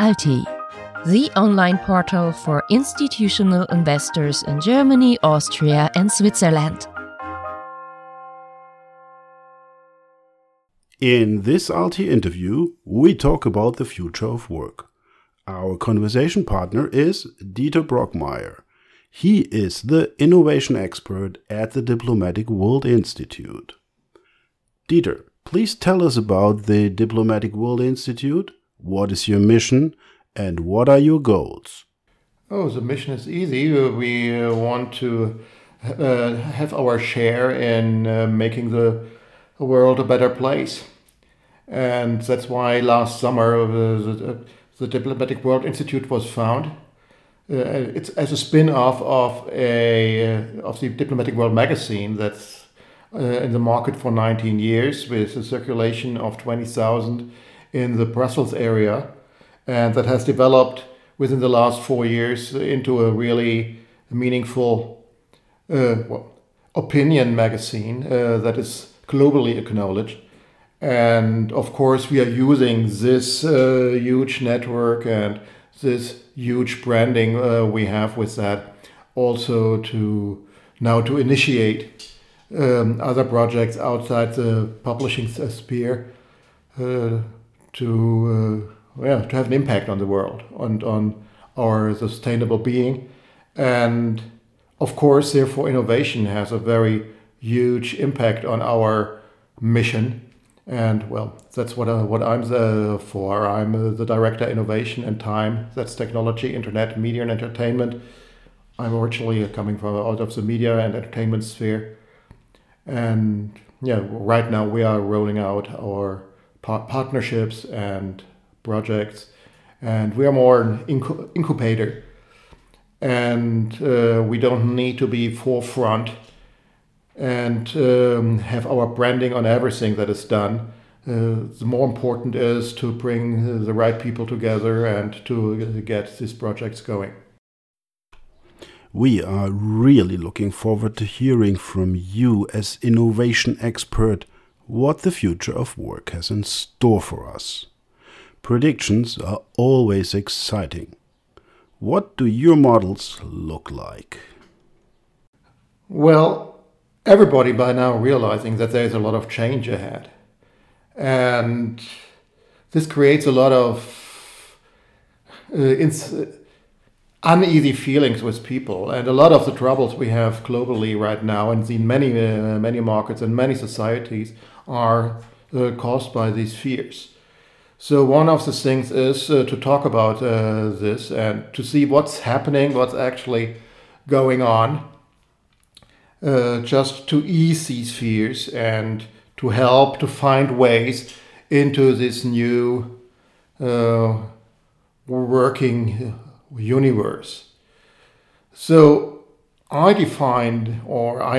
ALTI, the online portal for institutional investors in Germany, Austria and Switzerland. In this ALTI interview, we talk about the future of work. Our conversation partner is Dieter Brockmeyer. He is the innovation expert at the Diplomatic World Institute. Dieter, please tell us about the Diplomatic World Institute. What is your mission and what are your goals? Oh, the mission is easy. We want to have our share in making the world a better place. And that's why last summer the Diplomatic World Institute was founded. It's as a spin-off of the Diplomatic World magazine that's in the market for 19 years with a circulation of 20,000 in the Brussels area, and that has developed within the last 4 years into a really meaningful opinion magazine that is globally acknowledged. And of course we are using this huge network and this huge branding we have with that also to initiate other projects outside the publishing sphere to have an impact on the world and on our sustainable being. And of course, therefore, innovation has a very huge impact on our mission. And well, that's what I'm for. I'm the director innovation and time. That's technology, internet, media and entertainment. I'm originally coming from out of the media and entertainment sphere. And yeah, right now we are rolling out our partnerships and projects. And we are more an incubator. And we don't need to be forefront and have our branding on everything that is done. The more important is to bring the right people together and to get these projects going. We are really looking forward to hearing from you as innovation expert what the future of work has in store for us. Predictions are always exciting. What do your models look like? Well, everybody by now realizing that there is a lot of change ahead, and this creates a lot of uneasy feelings with people, and a lot of the troubles we have globally right now and in many markets and many societies are caused by these fears. So one of the things is to talk about this and to see what's happening, what's actually going on. Just to ease these fears and to help to find ways into this new working universe. So I defined or I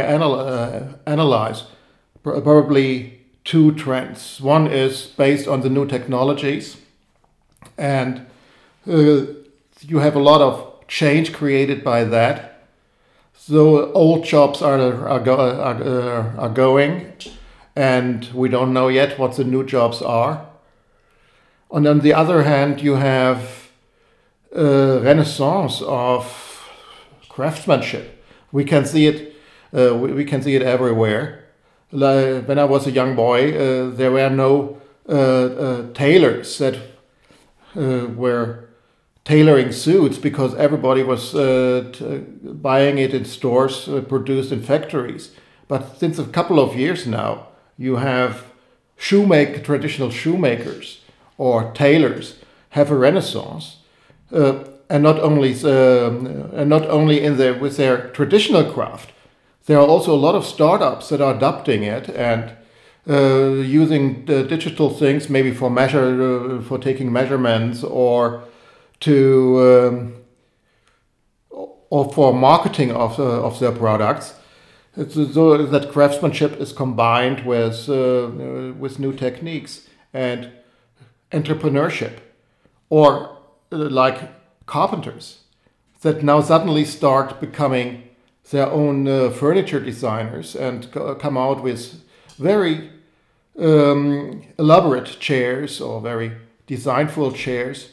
analyze probably two trends. One is based on the new technologies, and you have a lot of change created by that. So old jobs are going, and we don't know yet what the new jobs are. And on the other hand, you have a renaissance of craftsmanship. We can see it. We can see it everywhere. Like when I was a young boy, there were no tailors that were tailoring suits, because everybody was buying it in stores produced in factories. But since a couple of years now, you have traditional shoemakers or tailors have a renaissance, and not only with their traditional craft. There are also a lot of startups that are adopting it and using the digital things, maybe for taking measurements or for marketing of their products. So that craftsmanship is combined with new techniques and entrepreneurship, or like carpenters that now suddenly start becoming their own furniture designers and come out with very elaborate chairs or very designful chairs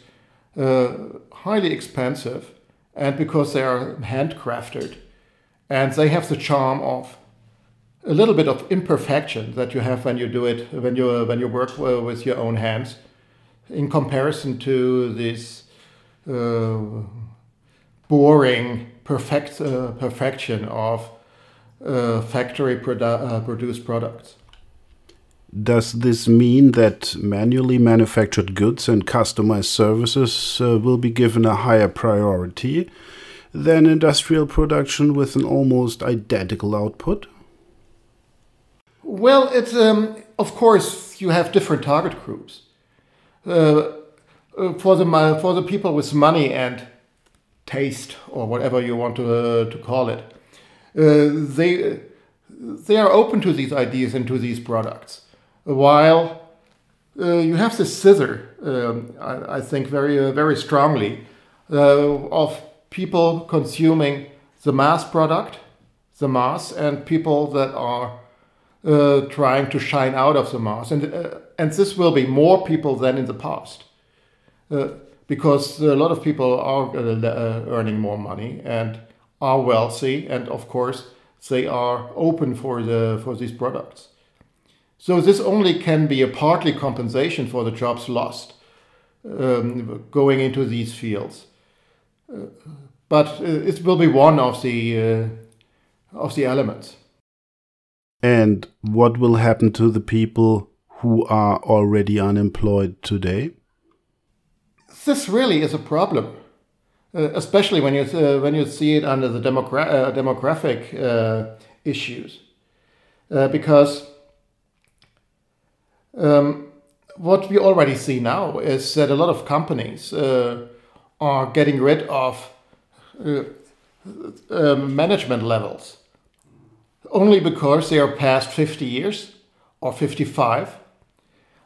highly expensive, and because they are handcrafted, and they have the charm of a little bit of imperfection that you have when you do it, when you work with your own hands, in comparison to this boring perfection of factory-produced products. Does this mean that manually manufactured goods and customized services will be given a higher priority than industrial production with an almost identical output? Well, it's of course you have different target groups. For the people with money and taste, or whatever you want to call it, they are open to these ideas and to these products. While you have this scissor, I think very strongly, of people consuming the mass product, and people that are trying to shine out of the mass, and this will be more people than in the past, because a lot of people are earning more money and are wealthy, and of course they are open for these products. So this only can be a partly compensation for the jobs lost going into these fields. But it will be one of the elements. And what will happen to the people who are already unemployed today? This really is a problem, especially when you see it under the demographic issues, because what we already see now is that a lot of companies are getting rid of management levels only because they are past 50 years or 55,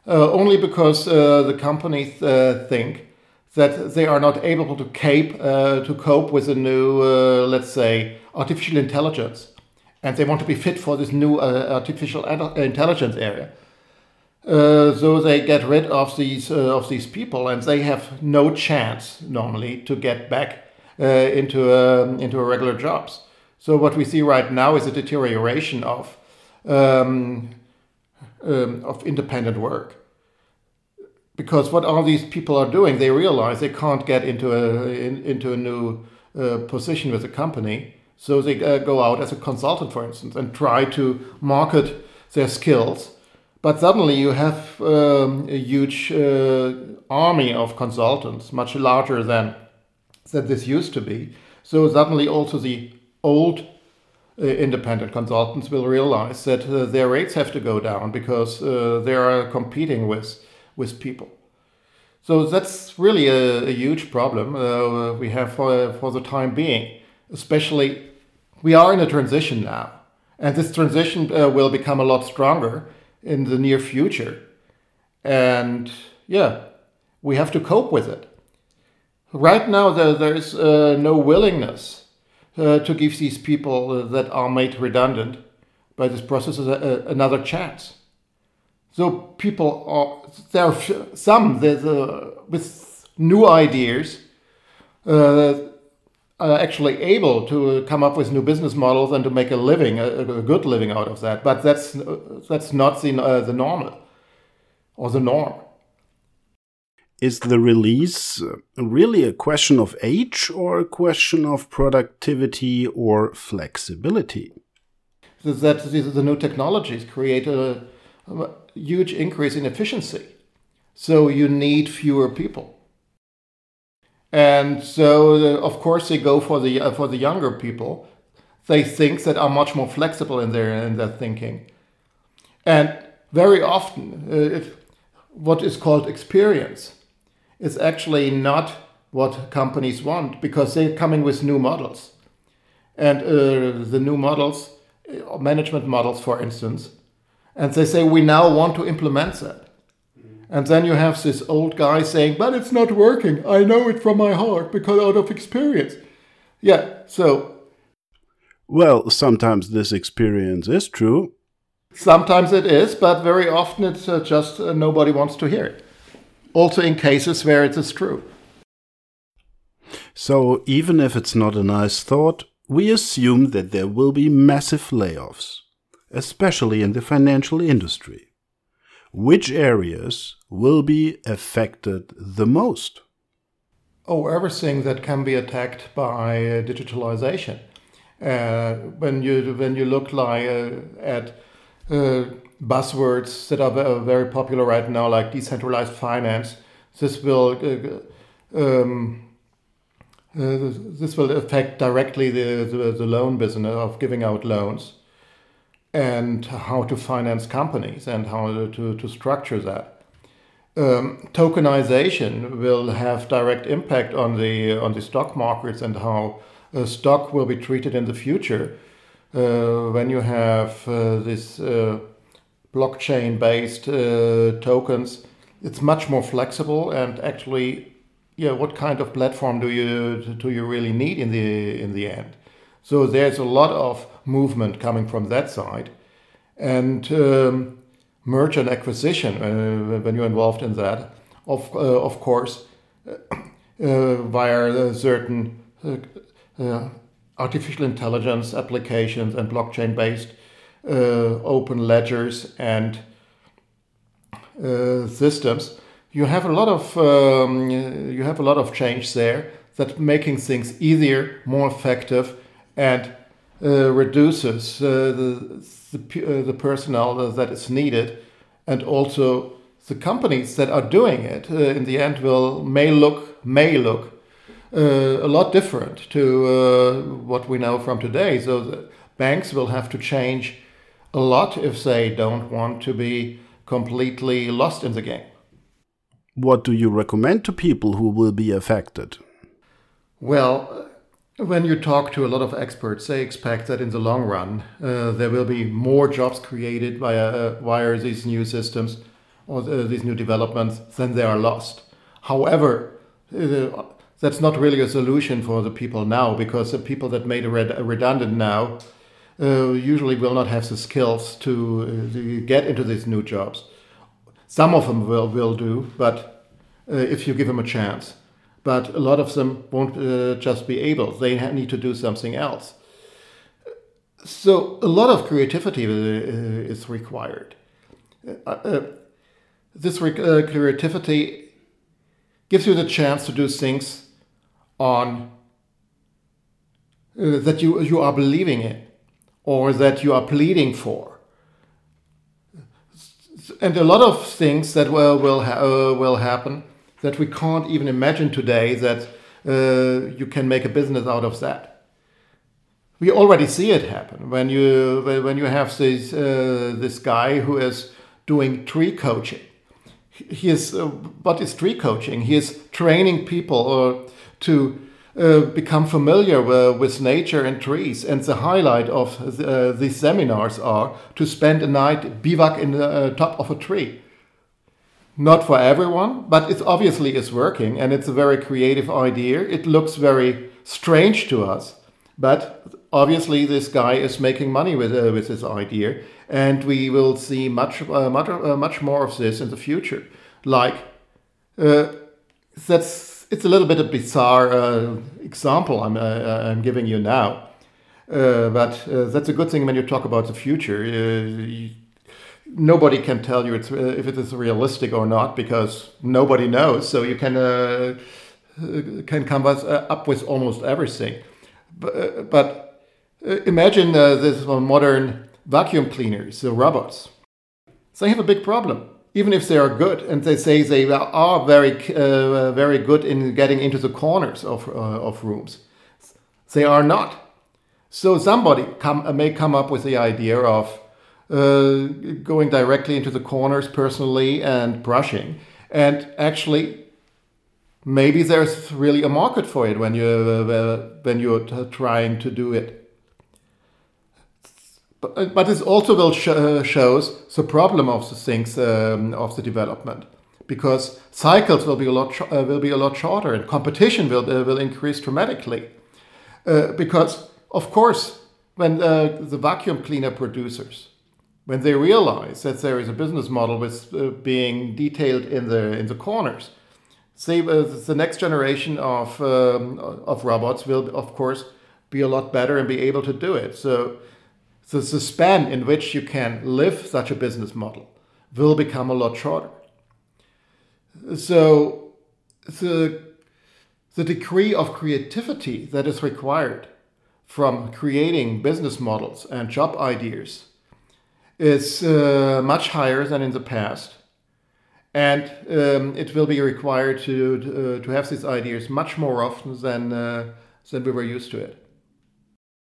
only because the companies think that they are not able to cope with a new, let's say, artificial intelligence, and they want to be fit for this new artificial intelligence area. So they get rid of these people, and they have no chance normally to get back into a regular jobs. So what we see right now is a deterioration of independent work, because what all these people are doing, they realize they can't get into a new position with a company, so they go out as a consultant, for instance, and try to market their skills. But suddenly you have a huge army of consultants, much larger than this used to be. So suddenly also the old independent consultants will realize that their rates have to go down because they are competing with people. So that's really a huge problem we have for the time being. Especially, we are in a transition now, and this transition will become a lot stronger in the near future, and yeah, we have to cope with it. Right now there's no willingness to give these people that are made redundant by this process another chance. So people are, there are some with new ideas are actually able to come up with new business models and to make a living, a good living out of that. But that's not the normal or the norm. Is the release really a question of age or a question of productivity or flexibility? That the new technologies create a huge increase in efficiency. So you need fewer people. And so, of course, they go for the younger people. They think that are much more flexible in their thinking, and very often, if what is called experience is actually not what companies want, because they're coming with new models, and the new models, management models, for instance, and they say we now want to implement that. And then you have this old guy saying, but it's not working. I know it from my heart because out of experience. Yeah, so. Well, sometimes this experience is true. Sometimes it is, but very often it's just nobody wants to hear it. Also in cases where it is true. So even if it's not a nice thought, we assume that there will be massive layoffs, especially in the financial industry. Which areas will be affected the most? Oh, everything that can be attacked by digitalization. When you look at buzzwords that are very popular right now, like decentralized finance, this will affect directly the loan business of giving out loans, and how to finance companies and how to structure that. Tokenization will have direct impact on the stock markets and how stock will be treated in the future. When you have this blockchain-based tokens, it's much more flexible, and actually, what kind of platform do you really need in the end? So there's a lot of movement coming from that side, and merger and acquisition when you're involved in that, of course, via certain artificial intelligence applications and blockchain-based open ledgers and systems. You have a lot of change there that making things easier, more effective, and reduces the personnel that is needed, and also the companies that are doing it in the end may look a lot different to what we know from today. So the banks will have to change a lot if they don't want to be completely lost in the game. What do you recommend to people who will be affected? Well, when you talk to a lot of experts, they expect that in the long run there will be more jobs created via these new systems or these new developments than they are lost. However, that's not really a solution for the people now, because the people that made redundant now usually will not have the skills to get into these new jobs. Some of them will do, but if you give them a chance. But a lot of them won't just be able. They need to do something else. So a lot of creativity is required. This creativity gives you the chance to do things on that you are believing in, or that you are pleading for. And a lot of things that will happen that we can't even imagine today, that you can make a business out of that. We already see it happen when you have this guy who is doing tree coaching. He is what is tree coaching? He is training people to become familiar with nature and trees. And the highlight of these seminars are to spend a night bivouac in the top of a tree. Not for everyone, but it obviously is working, and it's a very creative idea. It looks very strange to us, but obviously this guy is making money with this idea, and we will see much more of this in the future. Like it's a little bit of bizarre example I'm giving you now, but that's a good thing when you talk about the future. Nobody can tell you if it is realistic or not, because nobody knows. So you can come up with almost everything. But imagine this modern vacuum cleaners, the robots. They have a big problem. Even if they are good, and they say they are very good in getting into the corners of rooms, they are not. So somebody may come up with the idea of going directly into the corners personally and brushing, and actually maybe there's really a market for it when you're trying to do it, but this also will shows the problem of the things of the development, because cycles will be a lot shorter, and competition will increase dramatically, because of course when the vacuum cleaner producers, when they realize that there is a business model with being detailed in the corners, say the next generation of robots will, of course, be a lot better and be able to do it. So the span in which you can live such a business model will become a lot shorter. So the degree of creativity that is required from creating business models and job ideas is much higher than in the past. And it will be required to have these ideas much more often than we were used to it.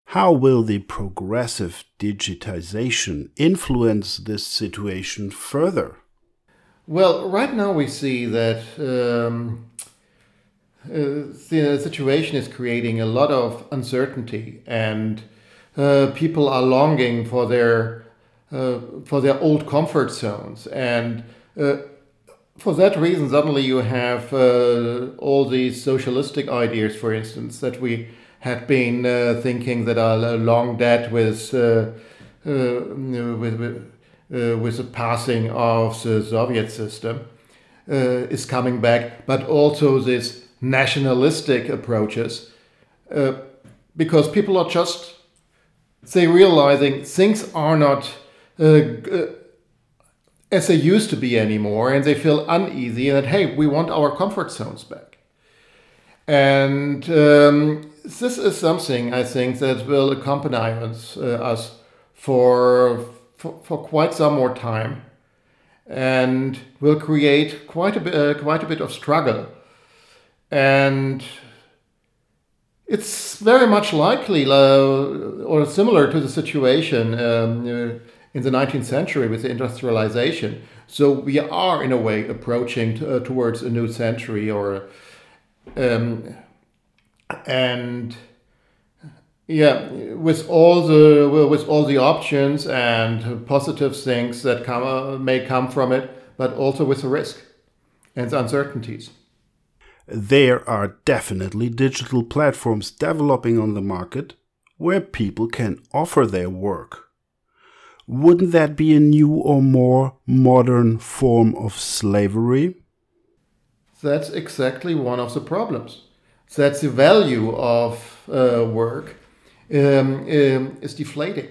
How will the progressive digitization influence this situation further? Well, right now we see that the situation is creating a lot of uncertainty, and people are longing for their old comfort zones, and for that reason, suddenly you have all these socialistic ideas, for instance, that we had been thinking that are long dead with the passing of the Soviet system, is coming back. But also these nationalistic approaches, because people are realizing things are not as they used to be anymore, and they feel uneasy that, hey, we want our comfort zones back. And this is something I think that will accompany us for quite some more time, and will create quite a bit of struggle. And it's very much likely or similar to the situation in the 19th century with the industrialization. So we are, in a way, approaching towards a new century, with all the options and positive things that may come from it, but also with the risk and the uncertainties. There are definitely digital platforms developing on the market where people can offer their work. Wouldn't that be a new or more modern form of slavery? That's exactly one of the problems. That's the value of work is deflating.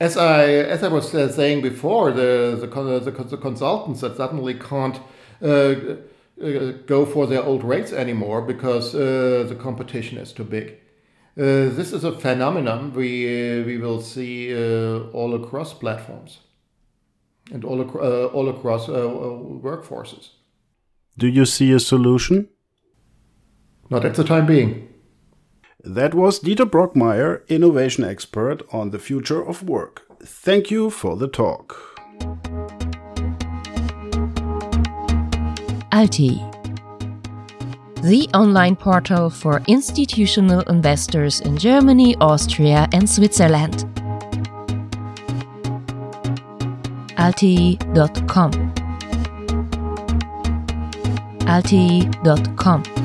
As I was saying before, the consultants that suddenly can't go for their old rates anymore because the competition is too big. This is a phenomenon we will see all across platforms and all across workforces. Do you see a solution? Not at the time being. That was Dieter Brockmeyer, innovation expert on the future of work. Thank you for the talk. ALTI, the online portal for institutional investors in Germany, Austria and Switzerland. ALTI.com. ALTI.com.